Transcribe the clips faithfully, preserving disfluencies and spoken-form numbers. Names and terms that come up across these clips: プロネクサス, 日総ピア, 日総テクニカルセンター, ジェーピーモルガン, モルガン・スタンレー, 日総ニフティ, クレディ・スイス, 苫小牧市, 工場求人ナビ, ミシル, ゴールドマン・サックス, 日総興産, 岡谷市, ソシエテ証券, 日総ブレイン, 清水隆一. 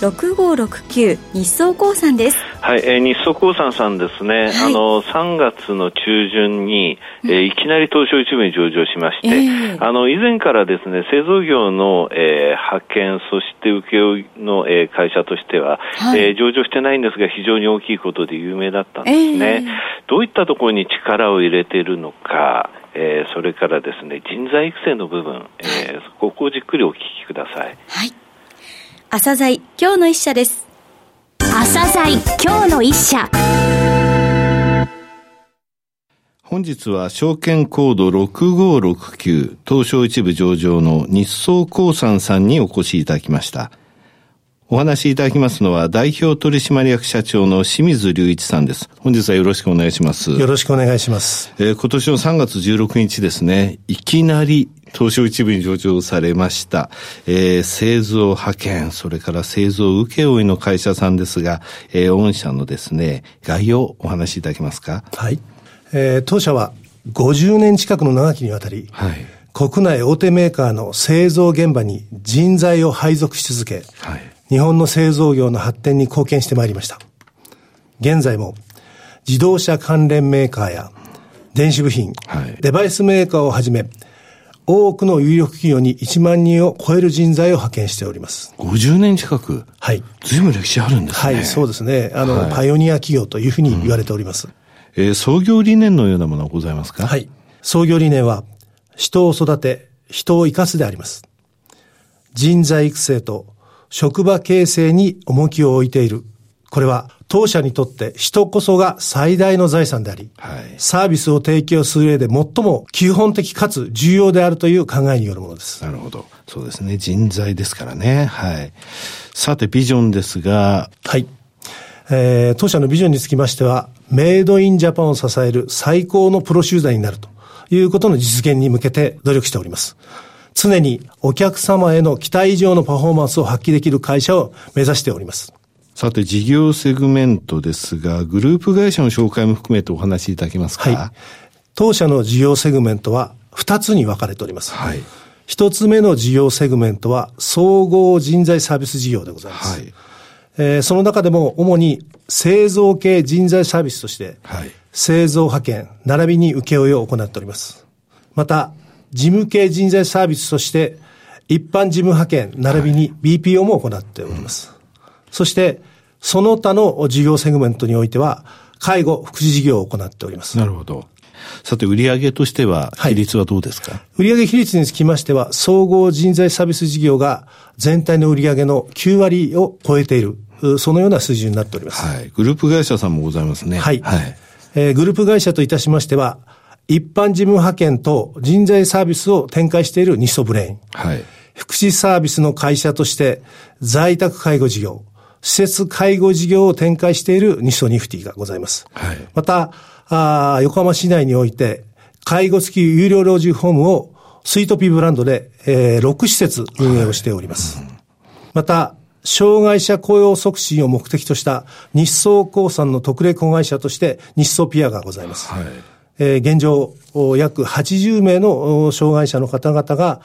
ろくごろくきゅう日総興産です。はい、えー、日総興産さんですね、はい、あのさんがつの中旬に、えー、いきなり東証一部に上場しまして、えー、あの以前からですね、製造業の、えー、派遣、そして請負の、えー、会社としては、はい、えー、上場してないんですが非常に大きいことで有名だったんですね、えー、どういったところに力を入れているのか、えー、それからですね、人材育成の部分、えー、ここをじっくりお聞きください。はい、朝鮮今日の一社です。朝鮮今日の一社、本日は証券コードろくごろくきゅう東証一部上場の日総興産さんにお越しいただきました。お話しいただきますのは代表取締役社長の清水隆一さんです。本日はよろしくお願いします。よろしくお願いします。えー、今年のさんがつじゅうろくにちですね、いきなり東証一部に上場されました、えー、製造派遣、それから製造請負の会社さんですが、えー、御社のですね、概要をお話しいただけますか。はい、えー、当社はごじゅうねん近くの長きにわたり、はい、国内大手メーカーの製造現場に人材を配属し続け、はい、日本の製造業の発展に貢献してまいりました。現在も自動車関連メーカーや電子部品、はい、デバイスメーカーをはじめ多くの有力企業にいちまんにんを超える人材を派遣しております。ごじゅうねん近く。はい。随分歴史あるんですね。はい、そうですね。あの、はい、パイオニア企業というふうに言われております。うん、えー、創業理念のようなものはございますか？はい。創業理念は、人を育て、人を生かすであります。人材育成と職場形成に重きを置いている。これは当社にとって人こそが最大の財産であり、はい、サービスを提供する上で最も基本的かつ重要であるという考えによるものです。なるほど。そうですね。人材ですからね。はい。さて、ビジョンですが。はい。えー、当社のビジョンにつきましては、メイドインジャパンを支える最高のプロ集団になるということの実現に向けて努力しております。常にお客様への期待以上のパフォーマンスを発揮できる会社を目指しております。さて、事業セグメントですが、グループ会社の紹介も含めてお話しいただけますか。はい。当社の事業セグメントはふたつに分かれております。はい。ひとつめの事業セグメントは総合人材サービス事業でございます。はい。えー、その中でも主に製造系人材サービスとして、はい、製造派遣並びに請負を行っております。また、事務系人材サービスとして一般事務派遣並びに ビーピーオー も行っております。はい、うん、そして、その他の事業セグメントにおいては、介護、福祉事業を行っております。なるほど。さて、売上としては、比率はどうですか？はい、売上比率につきましては、総合人材サービス事業が全体の売上のきゅうわりを超えている、そのような水準になっております。はい。グループ会社さんもございますね。はい。はい。えー、グループ会社といたしましては、一般事務派遣と人材サービスを展開している日総ブレイン。はい。福祉サービスの会社として、在宅介護事業。施設介護事業を展開している日総ニフティがございます。はい、またあ、横浜市内において、介護付き有料老人ホームをスイートピーブランドで、えー、ろくしせつ運営をしております。はい、うん、また、障害者雇用促進を目的とした日総興産の特例子会社として日総ピアがございます。はい、えー、現状、約はちじゅうめいの障害者の方々が、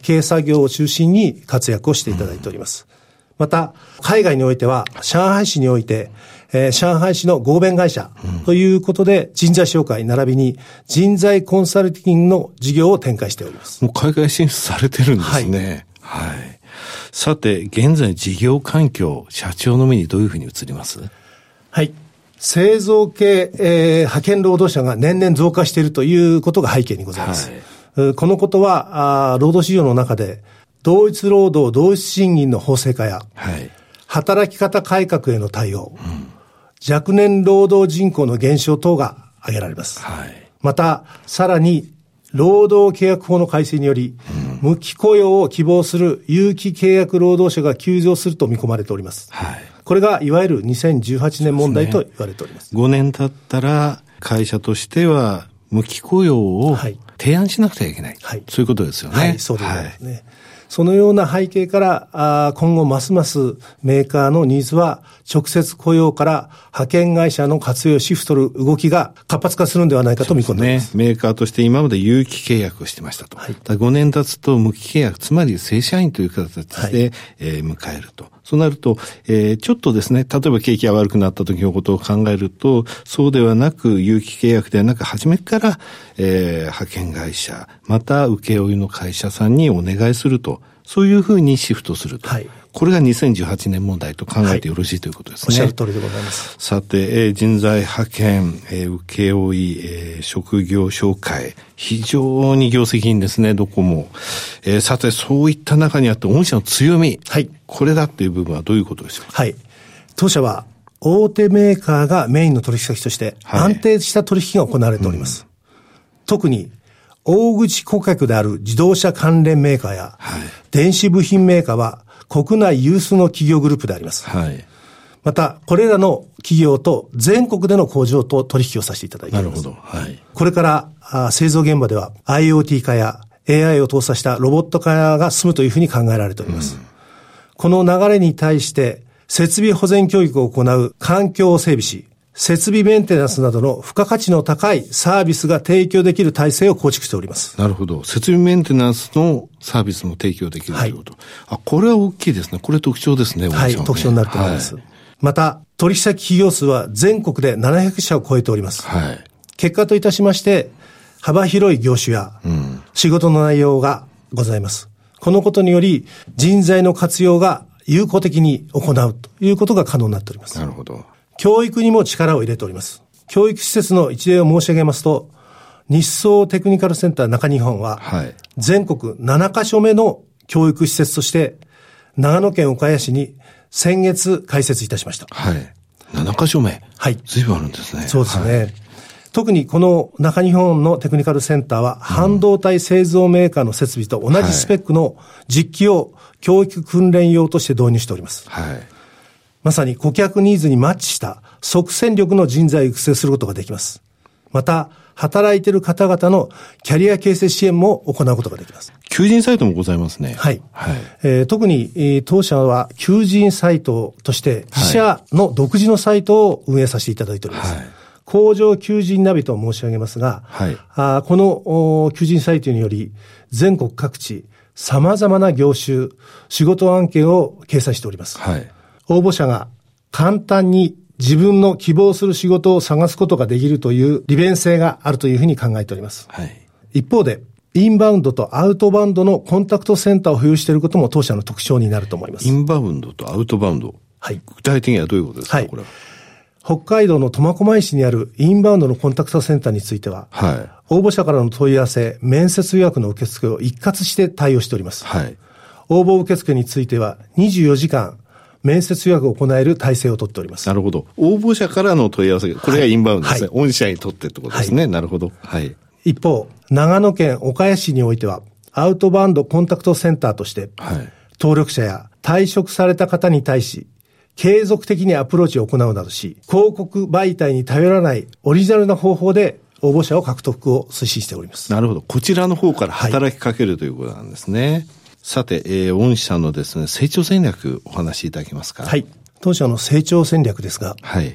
経営作業を中心に活躍をしていただいております。うん、また、海外においては、上海市において、えー、上海市の合弁会社ということで、人材紹介並びに人材コンサルティングの事業を展開しております。もう海外進出されてるんですね。はい。はい、さて、現在事業環境、社長の目にどういうふうに映ります？はい。製造系、えー、派遣労働者が年々増加しているということが背景にございます。はい、このことは、あ、労働市場の中で、同一労働同一賃金の法制化や、はい、働き方改革への対応、うん、若年労働人口の減少等が挙げられます。はい、また、さらに労働契約法の改正により、うん、無期雇用を希望する有期契約労働者が急増すると見込まれております、はい、これがいわゆるにせんじゅうはちねん問題と言われております。ごねん経ったら会社としては無期雇用を提案しなくてはいけない、はい、そういうことですよね。はい、そうですね、はい、そのような背景から今後ますますメーカーのニーズは直接雇用から派遣会社の活用をシフトする動きが活発化するのではないかと見込んでいます。そうですね、メーカーとして今まで有期契約をしてましたと、はい、だごねん経つと無期契約、つまり正社員という形で、はい、えー、迎えると。そうなると、えー、ちょっとですね、例えば景気が悪くなった時のことを考えると、そうではなく有期契約ではなく、初めから、えー、派遣会社、また請負の会社さんにお願いすると、そういうふうにシフトすると。はい、これがにせんじゅうはちねん問題と考えてよろしい、はい、ということですね。おっしゃる通りでございます。さて、えー、人材派遣、えー、請負、えー、職業紹介、非常に業績いいんですね、どこも。えー、さて、そういった中にあって、御社の強み、はい、これだっていう部分はどういうことでしょうか。はい。当社は、大手メーカーがメインの取引先として、安定した取引が行われております。はい、うん、特に、大口顧客である自動車関連メーカーや、はい、電子部品メーカーは、国内有数の企業グループであります、はい、またこれらの企業と全国での工場と取引をさせていただいています。なるほど、はい、これから製造現場では IoT 化や エーアイ を搭載したロボット化が進むというふうに考えられております、うん、この流れに対して設備保全教育を行う環境を整備し、設備メンテナンスなどの付加価値の高いサービスが提供できる体制を構築しております。なるほど。設備メンテナンスのサービスも提供できるということ。はい、あ、これは大きいですね。これ特徴ですね。はい、特徴になると思います。はい、また、取引先企業数は全国でななひゃくしゃを超えております。はい、結果といたしまして、幅広い業種や仕事の内容がございます。うん、このことにより、人材の活用が有効的に行うということが可能になっております。なるほど。教育にも力を入れております。教育施設の一例を申し上げますと、日総テクニカルセンター中日本は、全国ななかしょめの教育施設として、長野県岡谷市に先月開設いたしました。はい。ななかしょめ。はい。随分あるんですね。そうですね。はい、特にこの中日本のテクニカルセンターは、半導体製造メーカーの設備と同じスペックの実機を教育訓練用として導入しております。はい。まさに顧客ニーズにマッチした即戦力の人材を育成することができます。また、働いている方々のキャリア形成支援も行うことができます。求人サイトもございますね。はい。はい、えー、特に、えー、当社は求人サイトとして自社の独自のサイトを運営させていただいております。はい、工場求人ナビと申し上げますが、はい、あこの求人サイトにより全国各地様々な業種、仕事案件を掲載しております。はい、応募者が簡単に自分の希望する仕事を探すことができるという利便性があるというふうに考えております。はい、一方で、インバウンドとアウトバウンドのコンタクトセンターを保有していることも当社の特徴になると思います。インバウンドとアウトバウンド。はい。具体的にはどういうことですか、はい、これは。北海道の苫小牧市にあるインバウンドのコンタクトセンターについては、はい、応募者からの問い合わせ、面接予約の受付を一括して対応しております。はい、応募受付についてはにじゅうよじかん、面接予約を行える体制を取っております。なるほど。応募者からの問い合わせ、これがインバウンドですね。はい、御社にとってってことですね。はい、なるほど。はい。一方、長野県岡谷市においては、アウトバウンドコンタクトセンターとして、はい、登録者や退職された方に対し、継続的にアプローチを行うなどし、広告媒体に頼らないオリジナルな方法で、応募者を獲得を推進しております。なるほど。こちらの方から働きかける、はい、ということなんですね。さて、えー、御社のですね、成長戦略お話しいただけますか。はい。当社の成長戦略ですが、はい。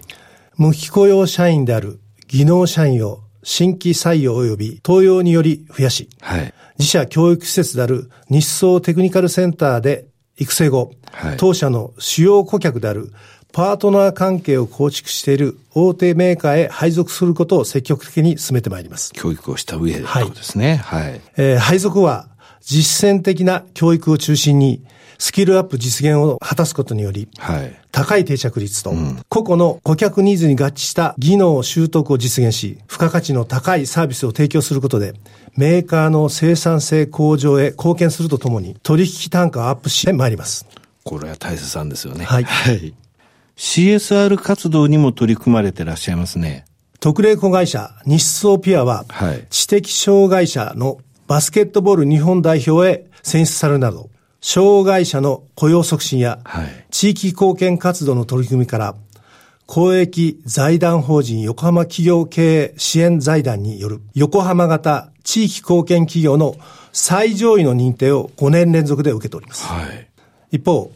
無期雇用社員である技能社員を新規採用及び登用により増やし、はい。自社教育施設である日総テクニカルセンターで育成後、はい。当社の主要顧客であるパートナー関係を構築している大手メーカーへ配属することを積極的に進めてまいります。教育をした上でそうですね。はい。はい、えー、配属は、実践的な教育を中心にスキルアップ実現を果たすことにより、はい、高い定着率と、うん、個々の顧客ニーズに合致した技能習得を実現し、付加価値の高いサービスを提供することで、メーカーの生産性向上へ貢献するとともに、取引単価をアップしてまいります。これは大切なんですよね。はい。はい、シーエスアール 活動にも取り組まれていらっしゃいますね。特例子会社日総ピアは、はい、知的障害者のバスケットボール日本代表へ選出されるなど、障害者の雇用促進や地域貢献活動の取り組みから、公益財団法人横浜企業経営支援財団による横浜型地域貢献企業の最上位の認定をごねん連続で受けております、はい、一方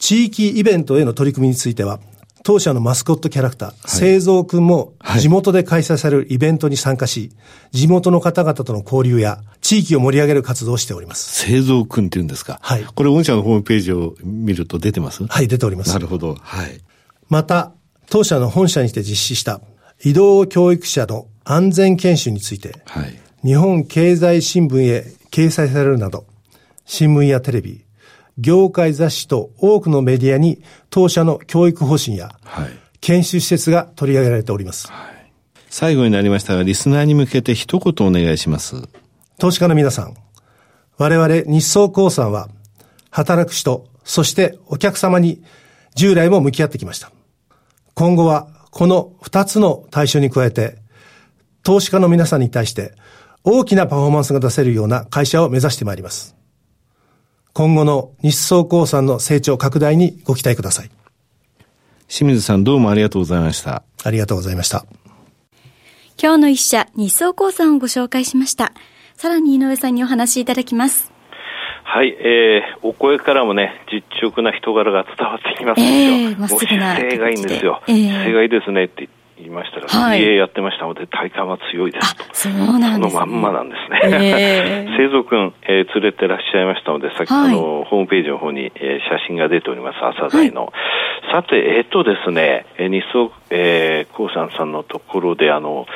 地域イベントへの取り組みについては当社のマスコットキャラクター、はい、製造くんも地元で開催されるイベントに参加し、はい、地元の方々との交流や地域を盛り上げる活動をしております。製造くんっていうんですか、はい、これ御社のホームページを見ると出てます。はい、出ております。なるほど、はい、また当社の本社にて実施した移動教育者の安全研修について、はい、日本経済新聞へ掲載されるなど、新聞やテレビ、業界雑誌と多くのメディアに当社の教育方針や、はい、研修施設が取り上げられております、はい、最後になりましたがリスナーに向けて一言お願いします。投資家の皆さん、我々日総興産は働く人、そしてお客様に従来も向き合ってきました。今後はこのふたつの対象に加えて、投資家の皆さんに対して大きなパフォーマンスが出せるような会社を目指してまいります。今後の日総興産の成長拡大にご期待ください。清水さん、どうもありがとうございました。ありがとうございました。今日の一社、日総興産をご紹介しました。さらに井上さんにお話しいただきます。はい、えー、お声からもね、実直な人柄が伝わってきますよ。えー、まっすぐな姿勢がいいんですよ。えー、姿勢がいいですねって言いましたら、水泳やってましたので体幹は強いですと。そうなんですね。そのまんまなんですね。えー、製造くん、えー、連れてらっしゃいましたので、さっき、はい、あのホームページの方に、えー、写真が出ております。朝台の。はい、さて、えー、っとですね、日総、えー、興産さんのところであの。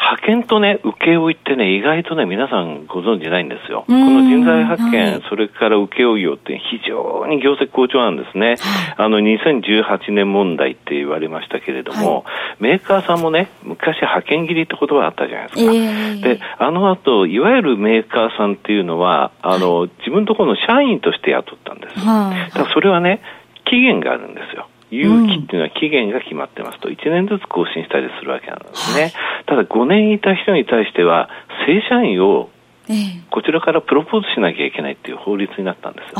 派遣とね、請負ってね、意外とね、皆さんご存じないんですよ。この人材派遣、はい、それから請負業って非常に業績好調なんですね。あの、にせんじゅうはちねん問題って言われましたけれども、はい、メーカーさんもね、昔派遣切りって言葉あったじゃないですか。えー、で、あの後、いわゆるメーカーさんっていうのは、あの、はい、自分とこの社員として雇ったんです。はい、だからそれはね、期限があるんですよ。有期っていうのは期限が決まってますと、いちねんずつ更新したりするわけなんですね。ただごねんいた人に対しては正社員をこちらからプロポーズしなきゃいけないっていう法律になったんですよ。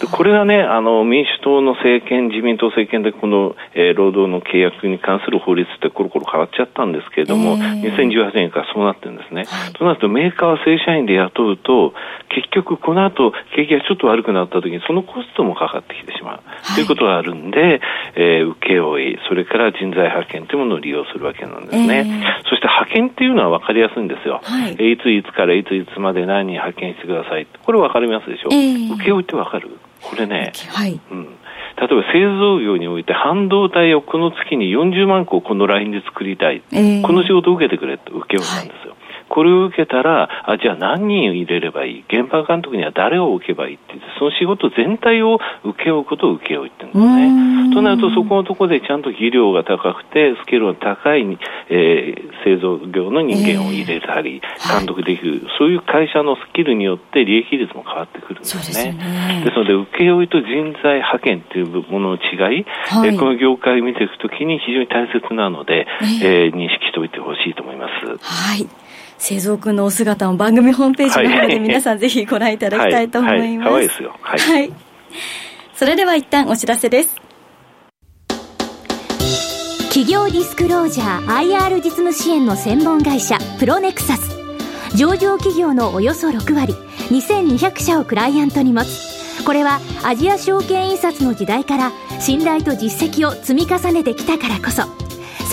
でこれはね、あの民主党の政権、自民党政権でこの、えー、労働の契約に関する法律ってコロコロ変わっちゃったんですけれども、えー、にせんじゅうはちねんからそうなってるんですね。となるとメーカーは正社員で雇うと結局この後景気がちょっと悪くなった時にそのコストもかかってきてしまう、はい、ということがあるんで、えー、請負、それから人材派遣というものを利用するわけなんですね。えー、そして派遣っていうのは分かりやすいんですよ。はい、いついつからいついつまで何人派遣してください、これ分かりますでしょ。えー、請負って分かる？これね、はい、うん、例えば製造業において半導体をこの月によんじゅうまんこをこのラインで作りたい、えー、この仕事を受けてくれって請負なんですよ。はい、これを受けたら、あ、じゃあ何人入れればいい、現場監督には誰を置けばいいって、その仕事全体を請け負うことを請け負いって言うんですね。となるとそこのところでちゃんと技量が高くてスケールの高い、えー、製造業の人間を入れたり、えー、監督できる、はい、そういう会社のスキルによって利益率も変わってくるんですね。そうですね。ですので請負と人材派遣っていうものの違い、はい、えー、この業界を見ていくときに非常に大切なので、えーえー、認識しておいてほしいと思います。はい、製造君のお姿も番組ホームページの方で皆さんぜひご覧いただきたいと思います。はい、はいはい、可愛いですよ。はい、はい、それでは一旦お知らせです。企業ディスクロージャー アイアール 実務支援の専門会社プロネクサス、上場企業のおよそろくわり、にせんにひゃくしゃをクライアントに持つ。これはアジア証券印刷の時代から信頼と実績を積み重ねてきたからこそ。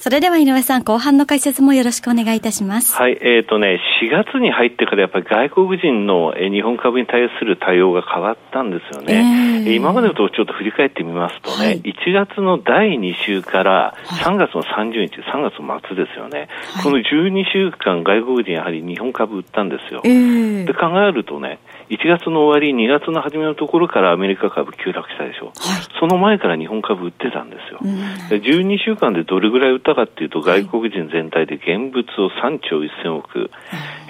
それでは井上さん、後半の解説もよろしくお願いいたします。はい、えっとね、しがつに入ってからやっぱり外国人の日本株に対する対応が変わったんですよね。えー、今までのところちょっと振り返ってみますとね、はい、いちがつのだいにしゅうからさんがつのさんじゅうにち、はい、さんがつの末ですよね。はい、このじゅうにしゅうかん外国人やはり日本株売ったんですよ。えー、で考えるとね、いちがつの終わり、にがつの初めのところからアメリカ株急落したでしょ。はい、その前から日本株売ってたんですよ。うん、でじゅうにしゅうかんでどれぐらい売ったかっていうと外国人全体で現物をさんちょうせんおく、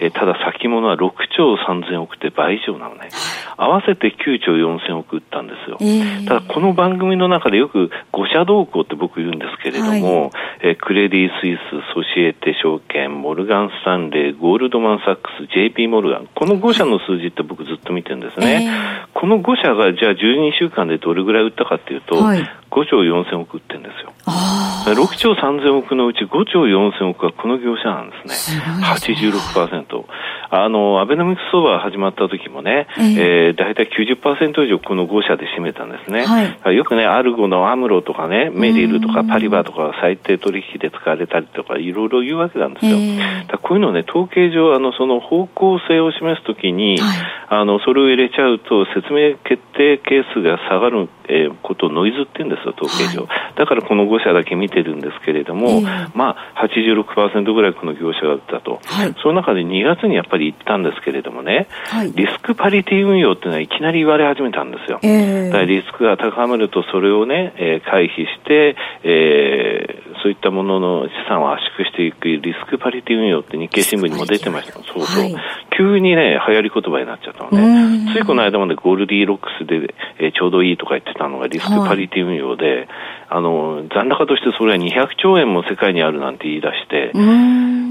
えー、ただ先物はろくちょうさんぜんおくって倍以上なのね。合わせてきゅうちょうよんせんおく売ったんですよ、えー、ただこの番組の中でよく五社動向って僕言うんですけれども、はい、えー、クレディ・スイス、ソシエテ証券、モルガン・スタンレー、ゴールドマン・サックス、 ジェーピー モルガン、このご社の数字って僕ずっと見てるんですね、えー、このご社がじゃあじゅうにしゅうかんでどれぐらい売ったかっていうと、はい、ごちょうよんせんおく売ってるんですよ。あ、ろくちょうさんぜんおくのうちごちょうよんせんおくはこの業者なんですね。すごいですね。 はちじゅうろくパーセント。 あのアベノミクス相場が始まった時もね、えーえー、だいたい きゅうじゅっパーセント 以上このご社で占めたんですね、はい、よくねアルゴのアムロとかねメリルとかパリバとか最低取引で使われたりとかいろいろ言うわけなんですよ、えー、だこういうのね統計上あのその方向性を示すときに、はい、あのそれを入れちゃうと説明決定係数が下がる、えー、ことをノイズって言うんですよ統計上、はい、だからこのご社だけ見てるんですけれども、えー、まあ はちじゅうろくパーセント ぐらいこの業者が売ったと、はい、その中でにがつにやっぱり言ったんですけれどもね、はい、リスクパリティ運用っていうのはいきなり言われ始めたんですよ、えー、だからリスクが高まるとそれをね、えー、回避して、えー、そういったものの資産を圧縮していくリスクパリティ運用って日経新聞にも出てました。そうそう、はい、急にね流行り言葉になっちゃったのね。ついこの間までゴールディロックスで、えー、ちょうどいいとか言ってたのがリスクパリティ運用で、はい、あの残高としてそれはにひゃくちょうえんも世界にあるなんて言い出して、うー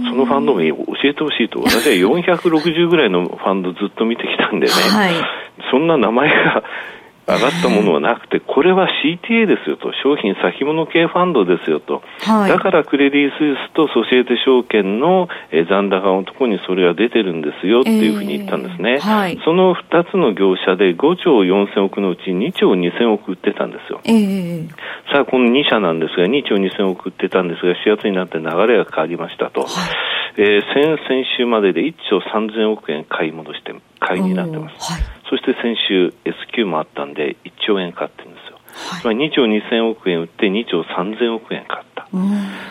ん、そのファンド名教えてほしいと。私はよんひゃくろくじゅうぐらいのファンドずっと見てきたんでね、はい、そんな名前が上がったものはなくて、これは シーティーエー ですよと、商品先物系ファンドですよと、はい、だからクレディ・スイスとソシエテ証券の残高のところにそれが出てるんですよっていうふうに言ったんですね、えーはい、そのふたつの業者でごちょうよんせんおくのうちにちょうにせんおく売ってたんですよ、えー、さあこのに社なんですがにちょうにせんおく売ってたんですがしがつになって流れが変わりましたと、はい、えー、先, 先週まででいっちょうさんぜんおくえん買い戻して買いになってます、はい、そして先週 エスキュー もあったんでいっちょうえん買ってるんですよ、はい、つまりにちょうにせんおくえん売ってにちょうさんぜんおくえん買った、うん、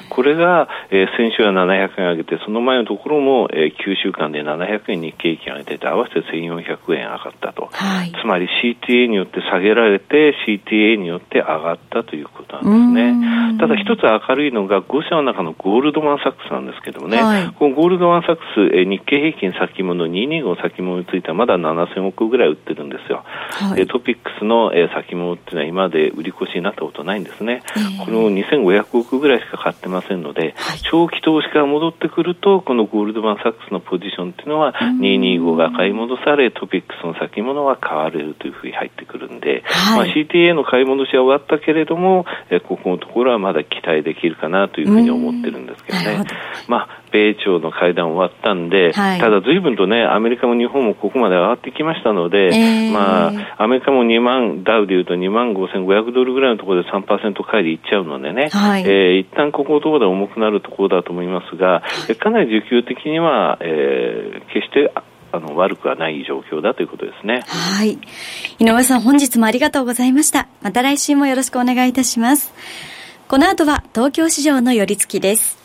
これが、えー、先週はななひゃくえん上げてその前のところも、えー、きゅうしゅうかんでななひゃくえん日経平均上げてて合わせてせんよんひゃくえん上がったと、はい、つまり シーティーエー によって下げられて シーティーエー によって上がったということなんですね。ただ一つ明るいのがご社の中のゴールドマンサックスなんですけどもね、はい、このゴールドマンサックス、えー、日経平均先物にひゃくにじゅうご先物についてはまだななせんおくぐらい売ってるんですよ、はい、えー、トピックスの、えー、先物っていうのは今まで売り越しになったことないんですね、えー、これをにせんごひゃくおくぐらいしか買ってませんので、はい、長期投資から戻ってくるとこのゴールドマンサックスのポジションっていうのはにひゃくにじゅうごが買い戻されトピックスの先物は買われるというふうに入ってくるんで、はい、まあ、シーティーエー の買い戻しは終わったけれども、えここのところはまだ期待できるかなというふうに思ってるんですけどね。まあ米朝の会談終わったんで、はい、ただ随分とねアメリカも日本もここまで上がってきましたので、えー、まあアメリカもにまんダウでいうとにまんごせんごひゃくドルぐらいのところで さんパーセント 乖離いっちゃうのでね、はい、えー、一旦ここのところで重くなるところだと思いますが、かなり需給的には、えー、決してあの悪くはない状況だということですね。はい、井上さん本日もありがとうございました。また来週もよろしくお願いいたします。この後は東京市場の寄り付きです。